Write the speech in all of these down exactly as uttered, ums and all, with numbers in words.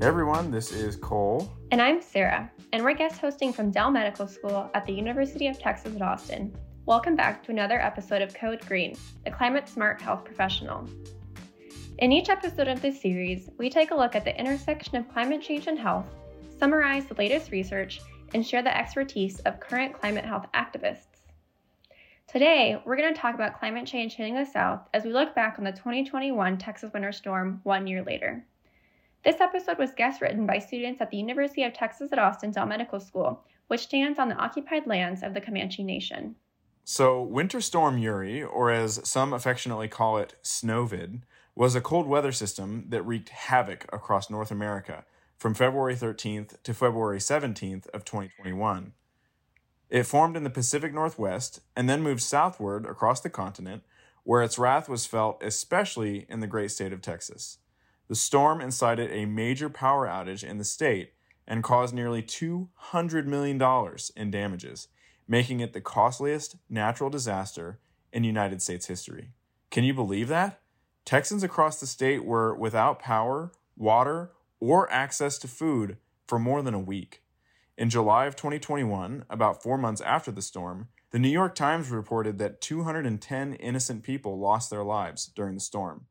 Hey everyone, this is Cole. And I'm Sarah, and we're guest hosting from Dell Medical School at the University of Texas at Austin. Welcome back to another episode of Code Green, the Climate Smart Health Professional. In each episode of this series, we take a look at the intersection of climate change and health, summarize the latest research, and share the expertise of current climate health activists. Today, we're going to talk about climate change hitting the South as we look back on the twenty twenty-one Texas winter storm one year later. This episode was guest written by students at the University of Texas at Austin Dell Medical School, which stands on the occupied lands of the Comanche Nation. So, Winter Storm Uri, or as some affectionately call it, Snowvid, was a cold weather system that wreaked havoc across North America from February thirteenth to February seventeenth of twenty twenty-one. It formed in the Pacific Northwest and then moved southward across the continent, where its wrath was felt especially in the great state of Texas. The storm incited a major power outage in the state and caused nearly two hundred million dollars in damages, making it the costliest natural disaster in United States history. Can you believe that? Texans across the state were without power, water, or access to food for more than a week. In July of twenty twenty-one, about four months after the storm, the New York Times reported that two hundred ten innocent people lost their lives during the storm,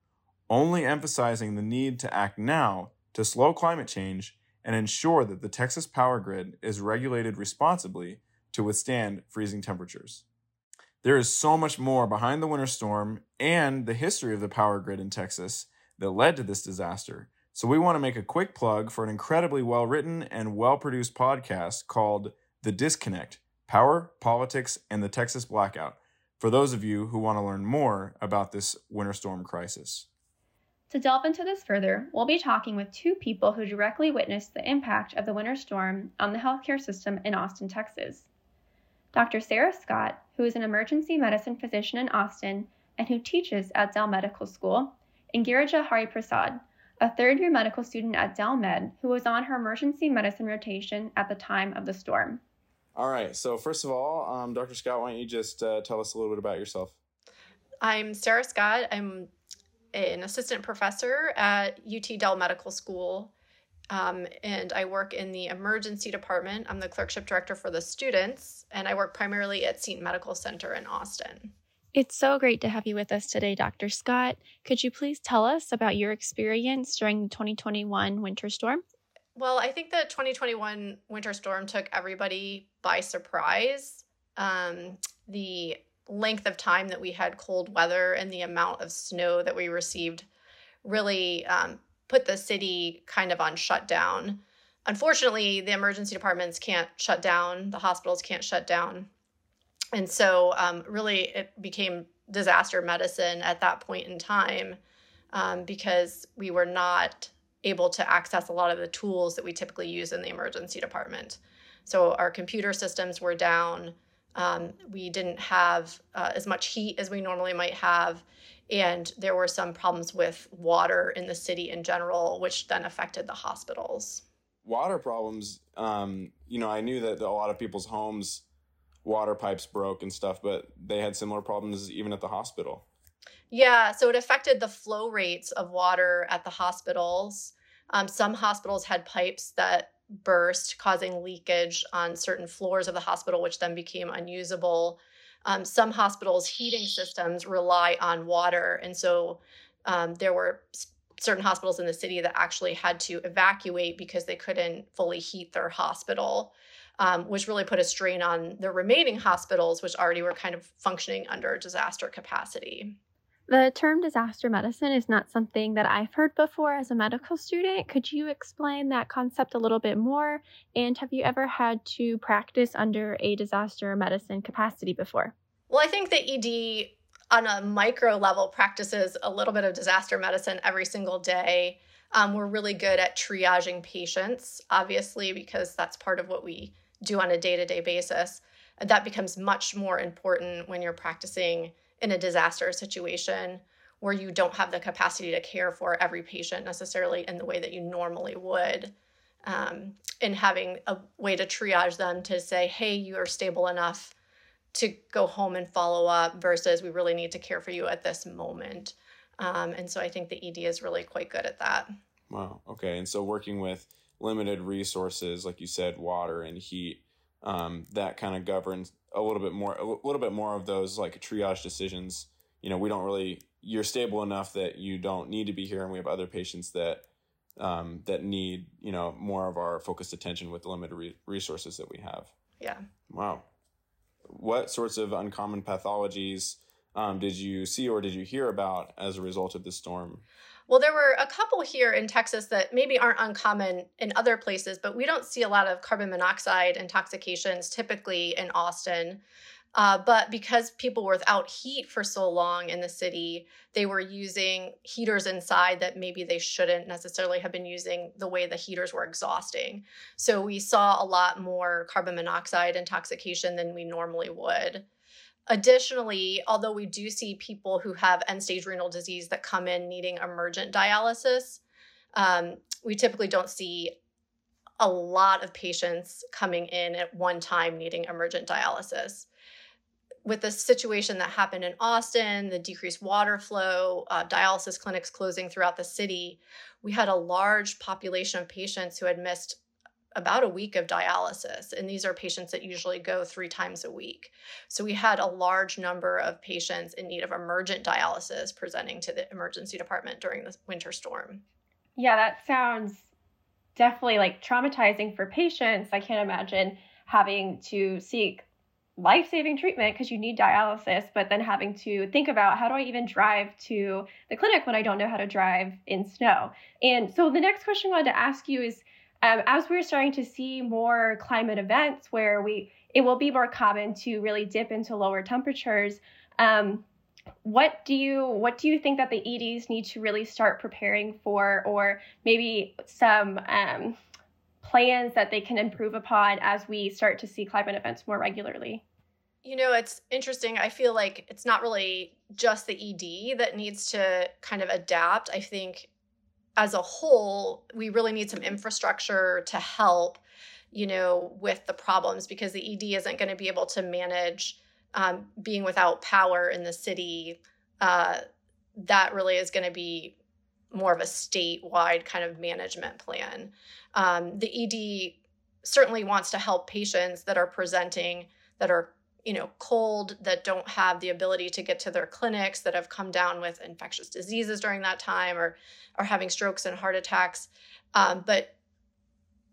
only emphasizing the need to act now to slow climate change and ensure that the Texas power grid is regulated responsibly to withstand freezing temperatures. There is so much more behind the winter storm and the history of the power grid in Texas that led to this disaster. So we want to make a quick plug for an incredibly well-written and well-produced podcast called The Disconnect: Power, Politics, and the Texas Blackout, for those of you who want to learn more about this winter storm crisis. To delve into this further, we'll be talking with two people who directly witnessed the impact of the winter storm on the healthcare system in Austin, Texas. Doctor Sarah Scott, who is an emergency medicine physician in Austin and who teaches at Dell Medical School, and Girija Hari Prasad, a third-year medical student at Dell Med, who was on her emergency medicine rotation at the time of the storm. All right, so first of all, um, Doctor Scott, why don't you just uh, tell us a little bit about yourself? I'm Sarah Scott. I'm an assistant professor at U T Dell Medical School, um, and I work in the emergency department. I'm the clerkship director for the students, and I work primarily at Seton Medical Center in Austin. It's so great to have you with us today, Doctor Scott. Could you please tell us about your experience during the twenty twenty-one winter storm? Well, I think the twenty twenty-one winter storm took everybody by surprise. Um, the length of time that we had cold weather and the amount of snow that we received really um, put the city kind of on shutdown. Unfortunately, the emergency departments can't shut down. The hospitals can't shut down. And so um, really it became disaster medicine at that point in time um, because we were not able to access a lot of the tools that we typically use in the emergency department. So our computer systems were down. Um, we didn't have uh, as much heat as we normally might have. And there were some problems with water in the city in general, which then affected the hospitals. Water problems, um, you know, I knew that a lot of people's homes water pipes broke and stuff, but they had similar problems even at the hospital. Yeah, so it affected the flow rates of water at the hospitals. Um, some hospitals had pipes that burst, causing leakage on certain floors of the hospital, which then became unusable. Um, some hospitals' heating systems rely on water. And so um, there were certain hospitals in the city that actually had to evacuate because they couldn't fully heat their hospital. Um, which really put a strain on the remaining hospitals, which already were kind of functioning under disaster capacity. The term disaster medicine is not something that I've heard before as a medical student. Could you explain that concept a little bit more? And have you ever had to practice under a disaster medicine capacity before? Well, I think the E D on a micro level practices a little bit of disaster medicine every single day. Um, we're really good at triaging patients, obviously, because that's part of what we do on a day-to-day basis. That becomes much more important when you're practicing in a disaster situation where you don't have the capacity to care for every patient necessarily in the way that you normally would. Um, and having a way to triage them to say, hey, you are stable enough to go home and follow up versus we really need to care for you at this moment. Um, and so I think the E D is really quite good at that. Wow. Okay. And so working with limited resources, like you said, water and heat, um, that kind of governs a little bit more, a little bit more of those like triage decisions. You know, we don't really, you're stable enough that you don't need to be here. And we have other patients that, um, that need, you know, more of our focused attention with the limited re- resources that we have. Yeah. Wow. What sorts of uncommon pathologies um, did you see or did you hear about as a result of this storm? Well, there were a couple here in Texas that maybe aren't uncommon in other places, but we don't see a lot of carbon monoxide intoxications typically in Austin. Uh, but because people were without heat for so long in the city, they were using heaters inside that maybe they shouldn't necessarily have been using the way the heaters were exhausting. So we saw a lot more carbon monoxide intoxication than we normally would. Additionally, although we do see people who have end-stage renal disease that come in needing emergent dialysis, um, we typically don't see a lot of patients coming in at one time needing emergent dialysis. With the situation that happened in Austin, the decreased water flow, uh, dialysis clinics closing throughout the city, we had a large population of patients who had missed about a week of dialysis. And these are patients that usually go three times a week. So we had a large number of patients in need of emergent dialysis presenting to the emergency department during the winter storm. Yeah, that sounds definitely like traumatizing for patients. I can't imagine having to seek life-saving treatment because you need dialysis, but then having to think about how do I even drive to the clinic when I don't know how to drive in snow. And so the next question I wanted to ask you is, Um, as we're starting to see more climate events where we, it will be more common to really dip into lower temperatures. Um, what do you, what do you think that the E Ds need to really start preparing for, or maybe some um, plans that they can improve upon as we start to see climate events more regularly? You know, it's interesting. I feel like it's not really just the E D that needs to kind of adapt. I think as a whole, we really need some infrastructure to help, you know, with the problems, because the E D isn't going to be able to manage um, being without power in the city. Uh, that really is going to be more of a statewide kind of management plan. Um, the E D certainly wants to help patients that are presenting, that are, you know, cold, that don't have the ability to get to their clinics, that have come down with infectious diseases during that time, or are having strokes and heart attacks. Um, but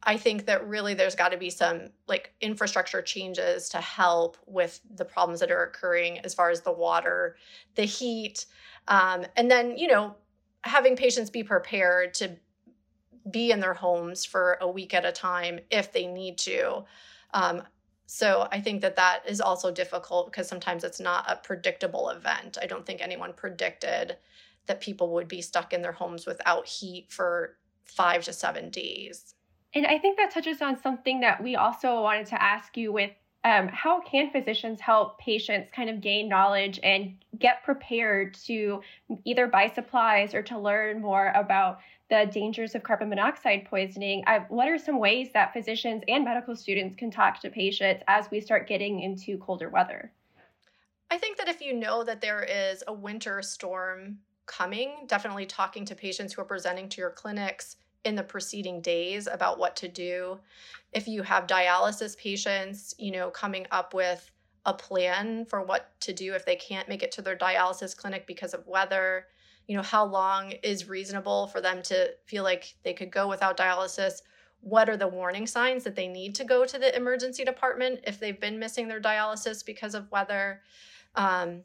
I think that really there's got to be some like infrastructure changes to help with the problems that are occurring as far as the water, the heat, um, and then, you know, having patients be prepared to be in their homes for a week at a time if they need to. Um, So I think that that is also difficult because sometimes it's not a predictable event. I don't think anyone predicted that people would be stuck in their homes without heat for five to seven days. And I think that touches on something that we also wanted to ask you with, um, how can physicians help patients kind of gain knowledge and get prepared to either buy supplies or to learn more about the dangers of carbon monoxide poisoning? Uh, what are some ways that physicians and medical students can talk to patients as we start getting into colder weather? I think that if you know that there is a winter storm coming, definitely talking to patients who are presenting to your clinics in the preceding days about what to do. If you have dialysis patients, you know, coming up with a plan for what to do if they can't make it to their dialysis clinic because of weather. You know, how long is reasonable for them to feel like they could go without dialysis? What are the warning signs that they need to go to the emergency department if they've been missing their dialysis because of weather? Um,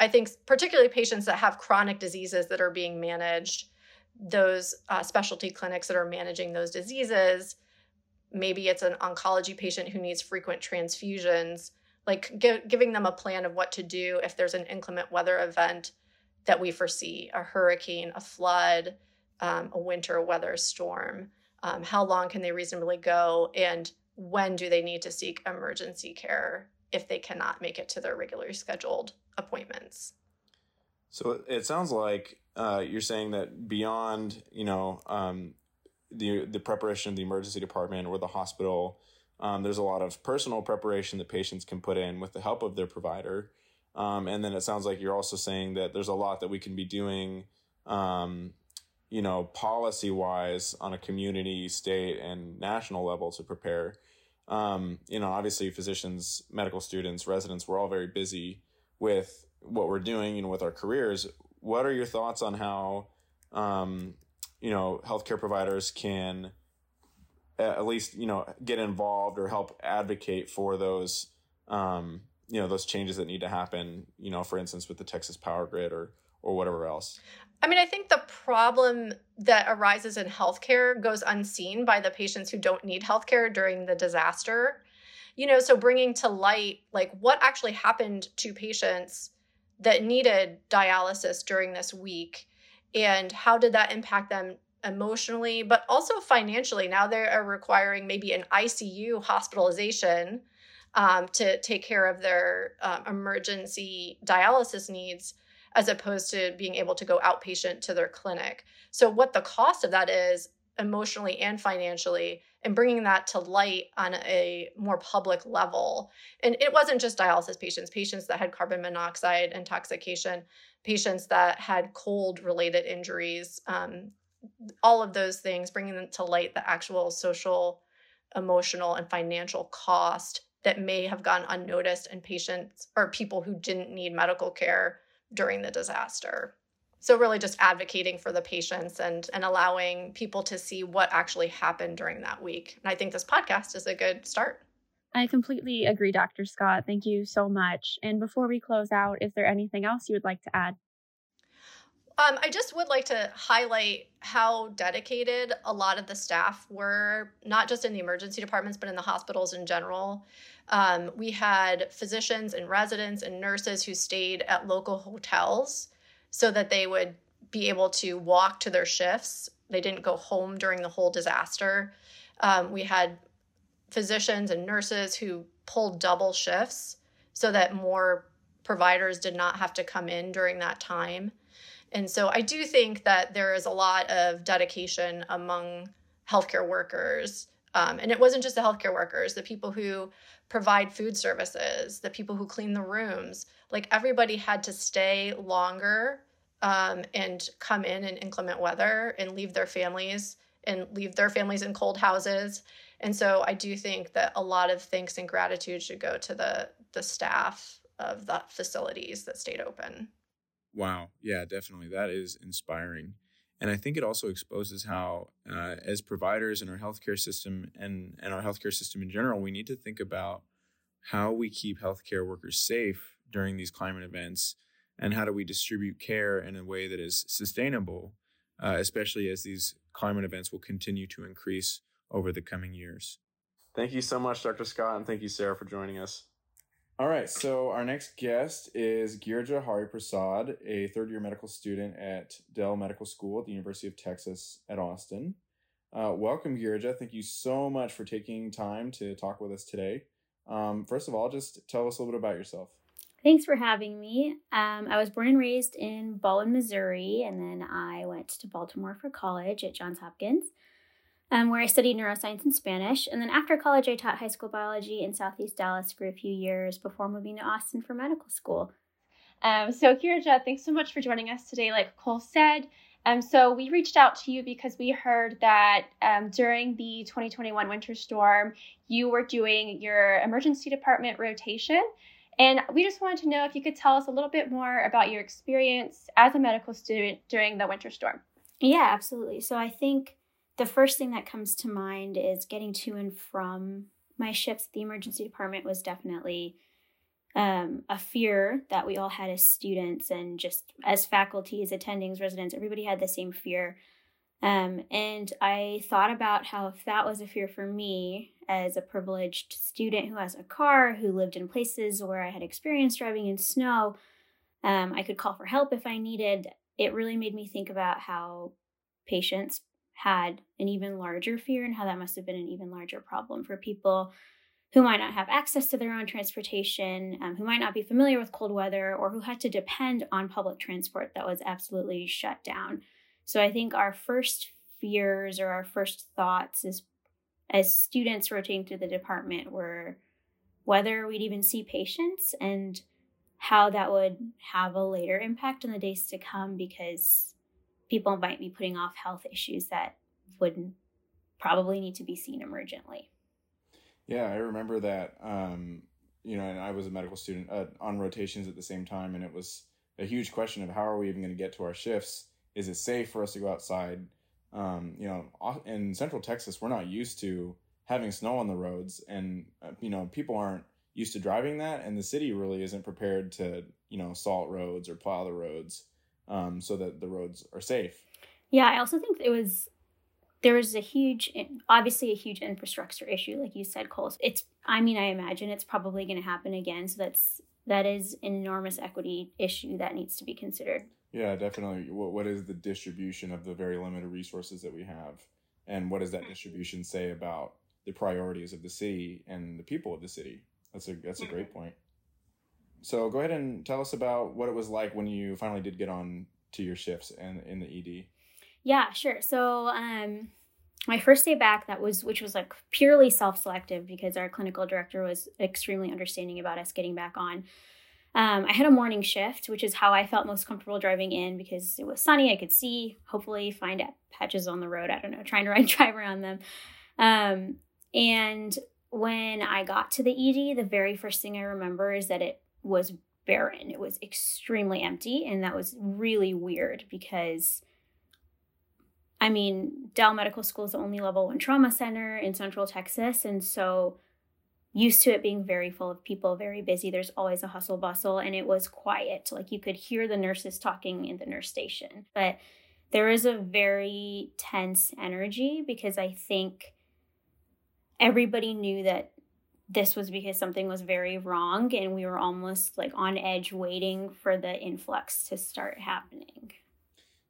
I think particularly patients that have chronic diseases that are being managed, those uh, specialty clinics that are managing those diseases, maybe it's an oncology patient who needs frequent transfusions, like gi- giving them a plan of what to do if there's an inclement weather event that we foresee, a hurricane, a flood, um, a winter weather storm. Um, how long can they reasonably go, and when do they need to seek emergency care if they cannot make it to their regularly scheduled appointments? So it sounds like uh, you're saying that beyond, you know, um, the the preparation of the emergency department or the hospital, um, there's a lot of personal preparation that patients can put in with the help of their provider. Um, and then it sounds like you're also saying that there's a lot that we can be doing, um, you know, policy-wise on a community, state, and national level to prepare. Um, you know, obviously physicians, medical students, residents, we're all very busy with what we're doing and you know, with our careers. What are your thoughts on how, um, you know, healthcare providers can at least, you know, get involved or help advocate for those, um, you know, those changes that need to happen, you know, for instance, with the Texas power grid or or whatever else? I mean, I think the problem that arises in healthcare goes unseen by the patients who don't need healthcare during the disaster. You know, so bringing to light, like, what actually happened to patients that needed dialysis during this week, and how did that impact them emotionally, but also financially? Now they are requiring maybe an I C U hospitalization um, to take care of their um, emergency dialysis needs, as opposed to being able to go outpatient to their clinic. So what the cost of that is emotionally and financially, and bringing that to light on a more public level. And it wasn't just dialysis patients, patients that had carbon monoxide intoxication, patients that had cold-related injuries, um, all of those things, bringing them to light the actual social, emotional, and financial cost that may have gone unnoticed in patients or people who didn't need medical care during the disaster. So really just advocating for the patients and, and allowing people to see what actually happened during that week. And I think this podcast is a good start. I completely agree, Doctor Scott. Thank you so much. And before we close out, is there anything else you would like to add? Um, I just would like to highlight how dedicated a lot of the staff were, not just in the emergency departments, but in the hospitals in general. Um, we had physicians and residents and nurses who stayed at local hotels so that they would be able to walk to their shifts. They didn't go home during the whole disaster. Um, we had physicians and nurses who pulled double shifts so that more providers did not have to come in during that time. And so I do think that there is a lot of dedication among healthcare workers. Um, and it wasn't just the healthcare workers, the people who provide food services, the people who clean the rooms, like everybody had to stay longer um, and come in in inclement weather and leave their families and leave their families in cold houses. And so I do think that a lot of thanks and gratitude should go to the, the staff of the facilities that stayed open. Wow. Yeah, definitely. That is inspiring. And I think it also exposes how, uh, as providers in our healthcare system and, and our healthcare system in general, we need to think about how we keep healthcare workers safe during these climate events, and how do we distribute care in a way that is sustainable, uh, especially as these climate events will continue to increase over the coming years. Thank you so much, Doctor Scott, and thank you, Sarah, for joining us. All right, so our next guest is Girja Hari-Prasad, a third-year medical student at Dell Medical School at the University of Texas at Austin. Uh, welcome, Girja. Thank you so much for taking time to talk with us today. Um, first of all, just tell us a little bit about yourself. Thanks for having me. Um, I was born and raised in Ballwin, Missouri, and then I went to Baltimore for college at Johns Hopkins, Um, where I studied neuroscience and Spanish. And then after college, I taught high school biology in Southeast Dallas for a few years before moving to Austin for medical school. Um, so Girja, thanks so much for joining us today, like Cole said. Um, so we reached out to you because we heard that um, during the twenty twenty-one winter storm, you were doing your emergency department rotation. And we just wanted to know if you could tell us a little bit more about your experience as a medical student during the winter storm. Yeah, absolutely. So I think the first thing that comes to mind is getting to and from my shifts. The emergency department was definitely um, a fear that we all had as students, and just as faculty, as attendings, residents, everybody had the same fear. Um, and I thought about how if that was a fear for me as a privileged student who has a car, who lived in places where I had experience driving in snow, um, I could call for help if I needed. It really made me think about how patients had an even larger fear, and how that must have been an even larger problem for people who might not have access to their own transportation, um, who might not be familiar with cold weather, or who had to depend on public transport that was absolutely shut down. So I think our first fears or our first thoughts as, as students rotating through the department were whether we'd even see patients and how that would have a later impact in the days to come, because people might be putting off health issues that wouldn't probably need to be seen emergently. Yeah, I remember that, um, you know, and I was a medical student uh, on rotations at the same time, and it was a huge question of how are we even going to get to our shifts? Is it safe for us to go outside? Um, you know, in Central Texas, we're not used to having snow on the roads, and, uh, you know, people aren't used to driving that, and the city really isn't prepared to, you know, salt roads or plow the roads um, so that the roads are safe. Yeah, I also think it was... There is a huge, obviously a huge infrastructure issue, like you said, Cole. It's, I mean, I imagine it's probably going to happen again. So that's, that is an enormous equity issue that needs to be considered. Yeah, definitely. What What is the distribution of the very limited resources that we have? And what does that distribution say about the priorities of the city and the people of the city? That's a, that's a great point. So go ahead and tell us about what it was like when you finally did get on to your shifts and in the E D. Yeah, sure. So um, my first day back, that was, which was like purely self-selective because our clinical director was extremely understanding about us getting back on. Um, I had a morning shift, which is how I felt most comfortable driving in because it was sunny. I could see, hopefully find patches on the road. I don't know, trying to ride, drive around them. Um, and when I got to the E D, the very first thing I remember is that it was barren. It was extremely empty. And that was really weird because... I mean, Dell Medical School is the only level one trauma center in Central Texas. And so used to it being very full of people, very busy. There's always a hustle bustle, and it was quiet. Like you could hear the nurses talking in the nurse station. But there is a very tense energy because I think everybody knew that this was because something was very wrong. And we were almost like on edge waiting for the influx to start happening.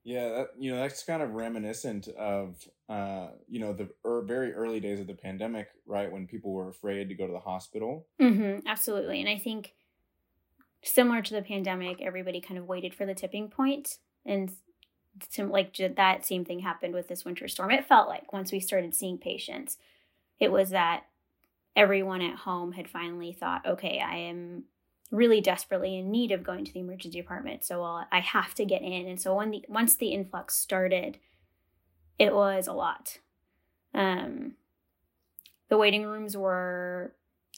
Yeah, that, you know, that's kind of reminiscent of, uh, you know, the er- very early days of the pandemic, right, when people were afraid to go to the hospital. Mm-hmm, absolutely. And I think similar to the pandemic, everybody kind of waited for the tipping point. And some, like that same thing happened with this winter storm. It felt like once we started seeing patients, it was that everyone at home had finally thought, okay, I am really desperately in need of going to the emergency department. So I'll, I have to get in. And so when the, once the influx started, it was a lot. Um, the waiting rooms were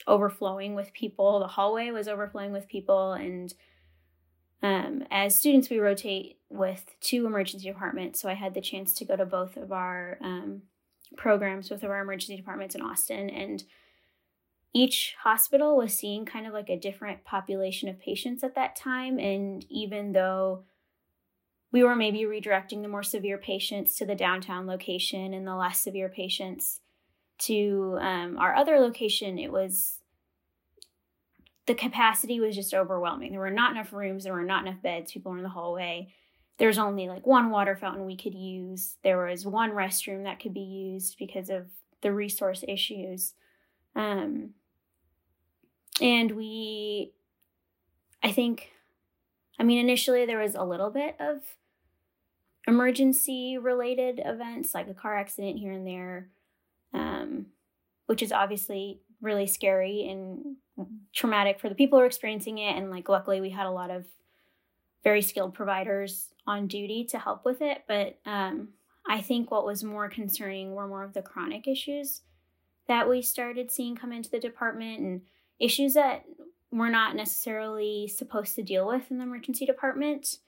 overflowing with people. The hallway was overflowing with people. And um, as students, we rotate with two emergency departments. So I had the chance to go to both of our um, programs, both of our emergency departments in Austin. And each hospital was seeing kind of like a different population of patients at that time. And even though we were maybe redirecting the more severe patients to the downtown location and the less severe patients to um, our other location, it was, the capacity was just overwhelming. There were not enough rooms. There were not enough beds. People were in the hallway. There's only like one water fountain we could use. There was one restroom that could be used because of the resource issues. Um, And we, I think, I mean, initially there was a little bit of emergency related events, like a car accident here and there, um, which is obviously really scary and traumatic for the people who are experiencing it. And like, luckily we had a lot of very skilled providers on duty to help with it. But um, I think what was more concerning were more of the chronic issues that we started seeing come into the department, and issues that we're not necessarily supposed to deal with in the emergency department,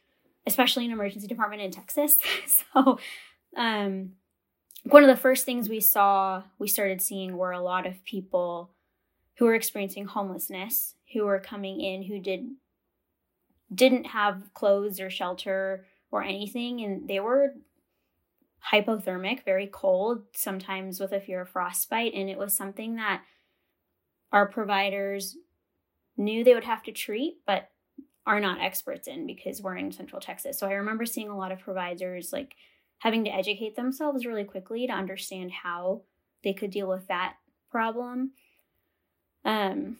especially an emergency department in Texas. So um, one of the first things we saw, we started seeing were a lot of people who were experiencing homelessness, who were coming in, who did, didn't have clothes or shelter or anything. And they were hypothermic, very cold, sometimes with a fear of frostbite. And it was something that our providers knew they would have to treat, but are not experts in because we're in Central Texas. So I remember seeing a lot of providers like having to educate themselves really quickly to understand how they could deal with that problem. Um,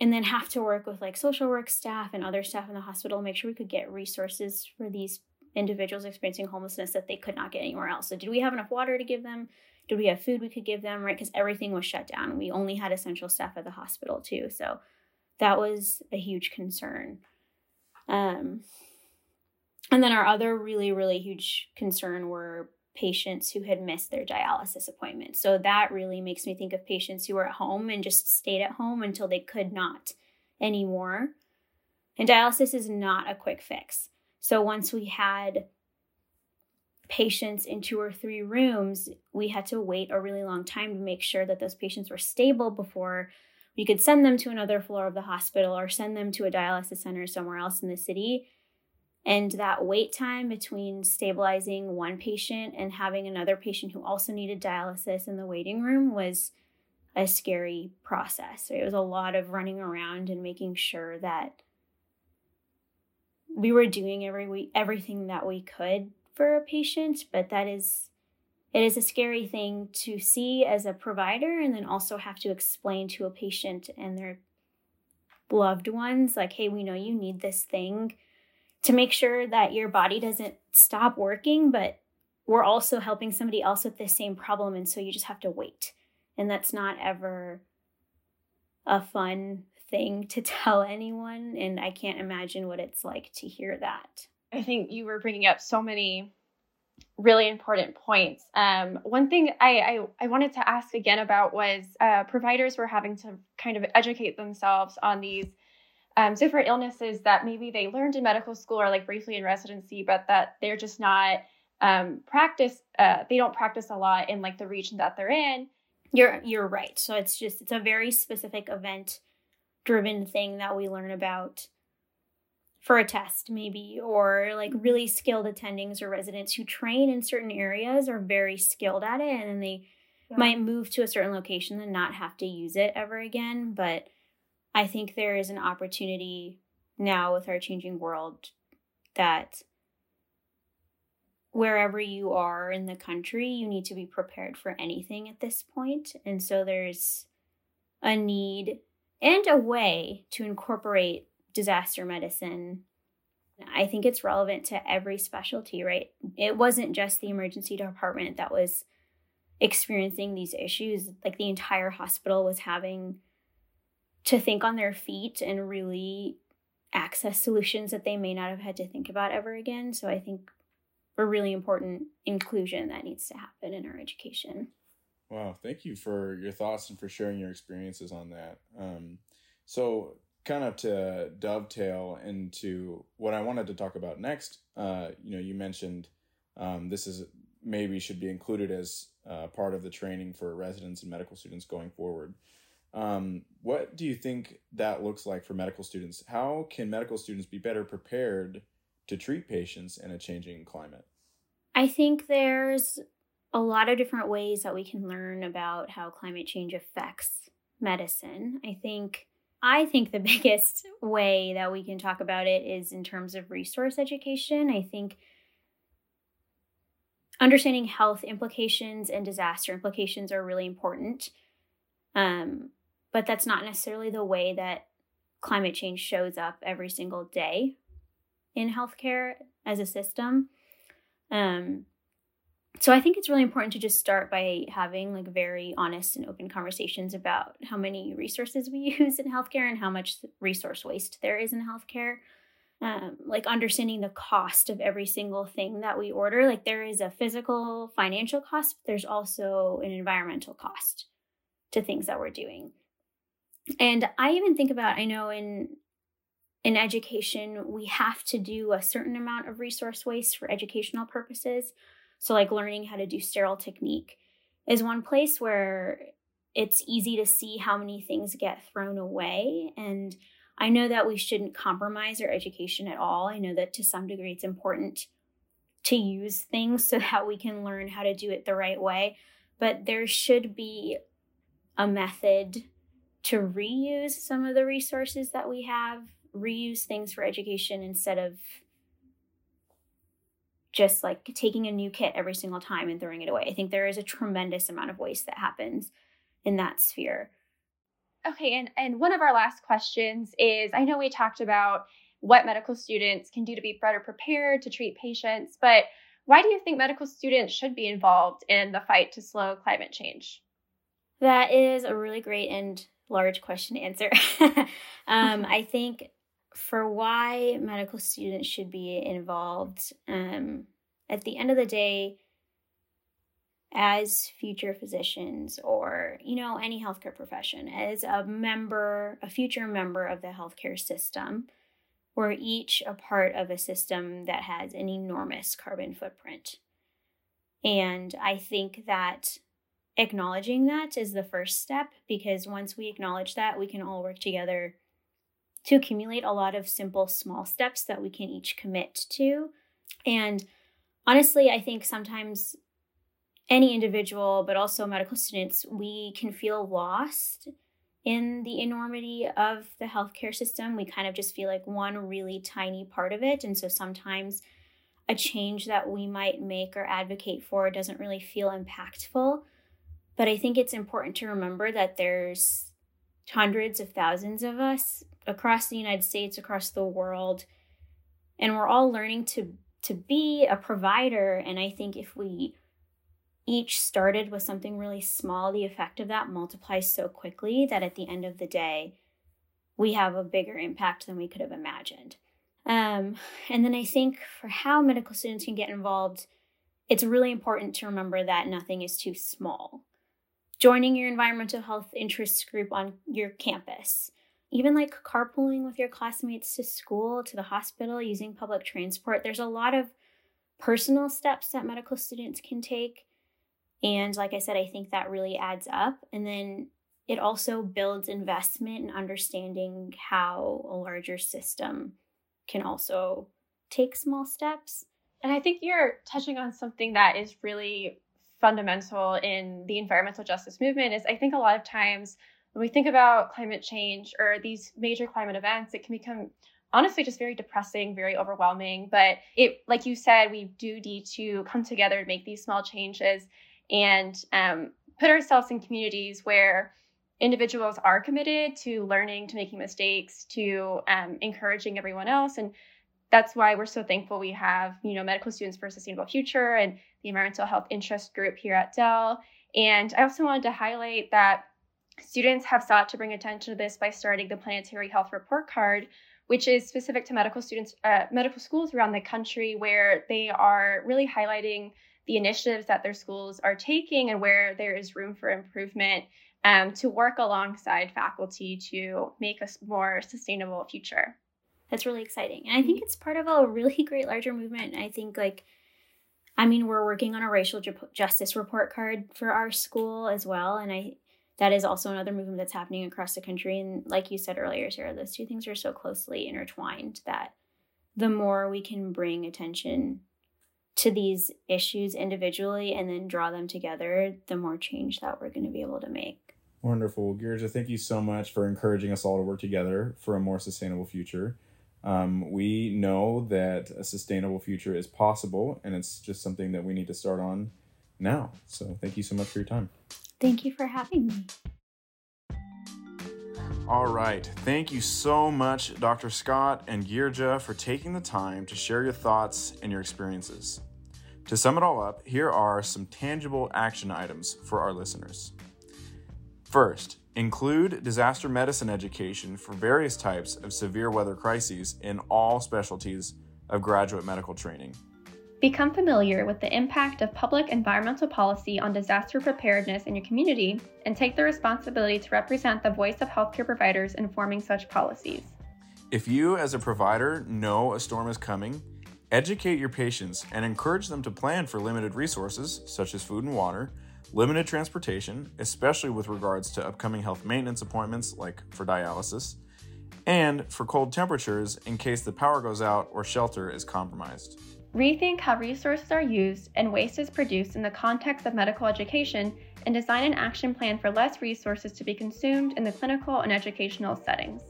and then have to work with like social work staff and other staff in the hospital, make sure we could get resources for these individuals experiencing homelessness that they could not get anywhere else. So did we have enough water to give them? Did we have food we could give them, right? Because everything was shut down. We only had essential staff at the hospital too. So that was a huge concern. Um, And then our other really, really huge concern were patients who had missed their dialysis appointment. So that really makes me think of patients who were at home and just stayed at home until they could not anymore. And dialysis is not a quick fix. So once we had patients in two or three rooms, we had to wait a really long time to make sure that those patients were stable before we could send them to another floor of the hospital or send them to a dialysis center somewhere else in the city. And that wait time between stabilizing one patient and having another patient who also needed dialysis in the waiting room was a scary process. It was a lot of running around and making sure that we were doing every we, everything that we could for a patient, but that is, it is a scary thing to see as a provider, and then also have to explain to a patient and their loved ones, like, hey, we know you need this thing to make sure that your body doesn't stop working, but we're also helping somebody else with the same problem, and so you just have to wait. And that's not ever a fun thing to tell anyone, and I can't imagine what it's like to hear that. I think you were bringing up so many really important points. Um, one thing I, I, I wanted to ask again about was uh, providers were having to kind of educate themselves on these um, different illnesses that maybe they learned in medical school or like briefly in residency, but that they're just not um, practice. Uh, they don't practice a lot in like the region that they're in. You're you're right. So it's just it's a very specific event driven thing that we learn about for a test maybe, or like really skilled attendings or residents who train in certain areas are very skilled at it, and then they yeah. might move to a certain location and not have to use it ever again. But I think there is an opportunity now with our changing world that wherever you are in the country, you need to be prepared for anything at this point. And so there's a need and a way to incorporate disaster medicine. I think it's relevant to every specialty, right? It wasn't just the emergency department that was experiencing these issues. Like the entire hospital was having to think on their feet and really access solutions that they may not have had to think about ever again. So I think a really important inclusion that needs to happen in our education. Wow. Thank you for your thoughts and for sharing your experiences on that. Um, so kind of to dovetail into what I wanted to talk about next, uh, you know, you mentioned um, this is maybe should be included as uh, part of the training for residents and medical students going forward. Um, what do you think that looks like for medical students? How can medical students be better prepared to treat patients in a changing climate? I think there's a lot of different ways that we can learn about how climate change affects medicine. I think I think the biggest way that we can talk about it is in terms of resource education. I think understanding health implications and disaster implications are really important, um, but that's not necessarily the way that climate change shows up every single day in healthcare as a system. Um, so I think it's really important to just start by having like very honest and open conversations about how many resources we use in healthcare and how much resource waste there is in healthcare. Um, like understanding the cost of every single thing that we order. Like there is a physical, financial cost, but there's also an environmental cost to things that we're doing. And I even think about, I know in in education, we have to do a certain amount of resource waste for educational purposes. So like learning how to do sterile technique is one place where it's easy to see how many things get thrown away. And I know that we shouldn't compromise our education at all. I know that to some degree it's important to use things so that we can learn how to do it the right way. But there should be a method to reuse some of the resources that we have, reuse things for education instead of just like taking a new kit every single time and throwing it away. I think there is a tremendous amount of waste that happens in that sphere. Okay, and, and one of our last questions is, I know we talked about what medical students can do to be better prepared to treat patients, but why do you think medical students should be involved in the fight to slow climate change? That is a really great and large question to answer. um, I think for why medical students should be involved. Um, at the end of the day, as future physicians or, you know, any healthcare profession, as a member, a future member of the healthcare system, we're each a part of a system that has an enormous carbon footprint. And I think that acknowledging that is the first step, because once we acknowledge that, we can all work together to accumulate a lot of simple, small steps that we can each commit to. And honestly, I think sometimes any individual, but also medical students, we can feel lost in the enormity of the healthcare system. We kind of just feel like one really tiny part of it. And so sometimes a change that we might make or advocate for doesn't really feel impactful. But I think it's important to remember that there's hundreds of thousands of us across the United States, across the world, and we're all learning to, to be a provider. And I think if we each started with something really small, the effect of that multiplies so quickly that at the end of the day, we have a bigger impact than we could have imagined. Um, and then I think for how medical students can get involved, it's really important to remember that nothing is too small. Joining your environmental health interests group on your campus, even like carpooling with your classmates to school, to the hospital, using public transport, there's a lot of personal steps that medical students can take. And like I said, I think that really adds up. And then it also builds investment and understanding how a larger system can also take small steps. And I think you're touching on something that is really fundamental in the environmental justice movement. Is I think a lot of times when we think about climate change or these major climate events, it can become honestly just very depressing, very overwhelming. But it, like you said, we do need to come together and make these small changes and um, put ourselves in communities where individuals are committed to learning, to making mistakes, to um, encouraging everyone else. And that's why we're so thankful we have, you know, Medical Students for a Sustainable Future and the Environmental Health Interest Group here at Dell. And I also wanted to highlight that students have sought to bring attention to this by starting the Planetary Health Report Card, which is specific to medical students, uh, medical schools around the country, where they are really highlighting the initiatives that their schools are taking and where there is room for improvement, um, to work alongside faculty to make a more sustainable future. That's really exciting. And I think it's part of a really great larger movement. I think like, I mean, we're working on a racial ju- justice report card for our school as well. And I that is also another movement that's happening across the country. And like you said earlier, Sarah, those two things are so closely intertwined that the more we can bring attention to these issues individually and then draw them together, the more change that we're going to be able to make. Wonderful. Girja, thank you so much for encouraging us all to work together for a more sustainable future. Um, we know that a sustainable future is possible, and it's just something that we need to start on now. So thank you so much for your time. Thank you for having me. All right. Thank you so much, Doctor Scott and Girja, for taking the time to share your thoughts and your experiences. To sum it all up, here are some tangible action items for our listeners. First, include disaster medicine education for various types of severe weather crises in all specialties of graduate medical training. Become familiar with the impact of public environmental policy on disaster preparedness in your community and take the responsibility to represent the voice of healthcare providers in forming such policies. If you as a provider know a storm is coming, educate your patients and encourage them to plan for limited resources such as food and water, limited transportation, especially with regards to upcoming health maintenance appointments like for dialysis, and for cold temperatures in case the power goes out or shelter is compromised. Rethink how resources are used and waste is produced in the context of medical education and design an action plan for less resources to be consumed in the clinical and educational settings.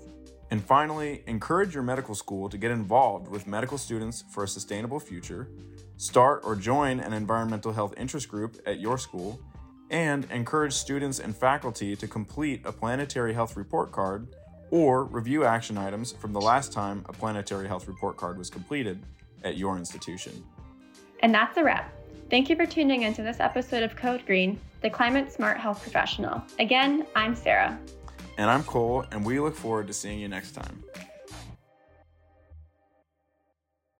And finally, encourage your medical school to get involved with Medical Students for a Sustainable Future, start or join an environmental health interest group at your school, and encourage students and faculty to complete a planetary health report card or review action items from the last time a planetary health report card was completed at your institution. And that's a wrap. Thank you for tuning into this episode of Code Green, the Climate Smart Health Professional. Again, I'm Sarah. And I'm Cole, and we look forward to seeing you next time.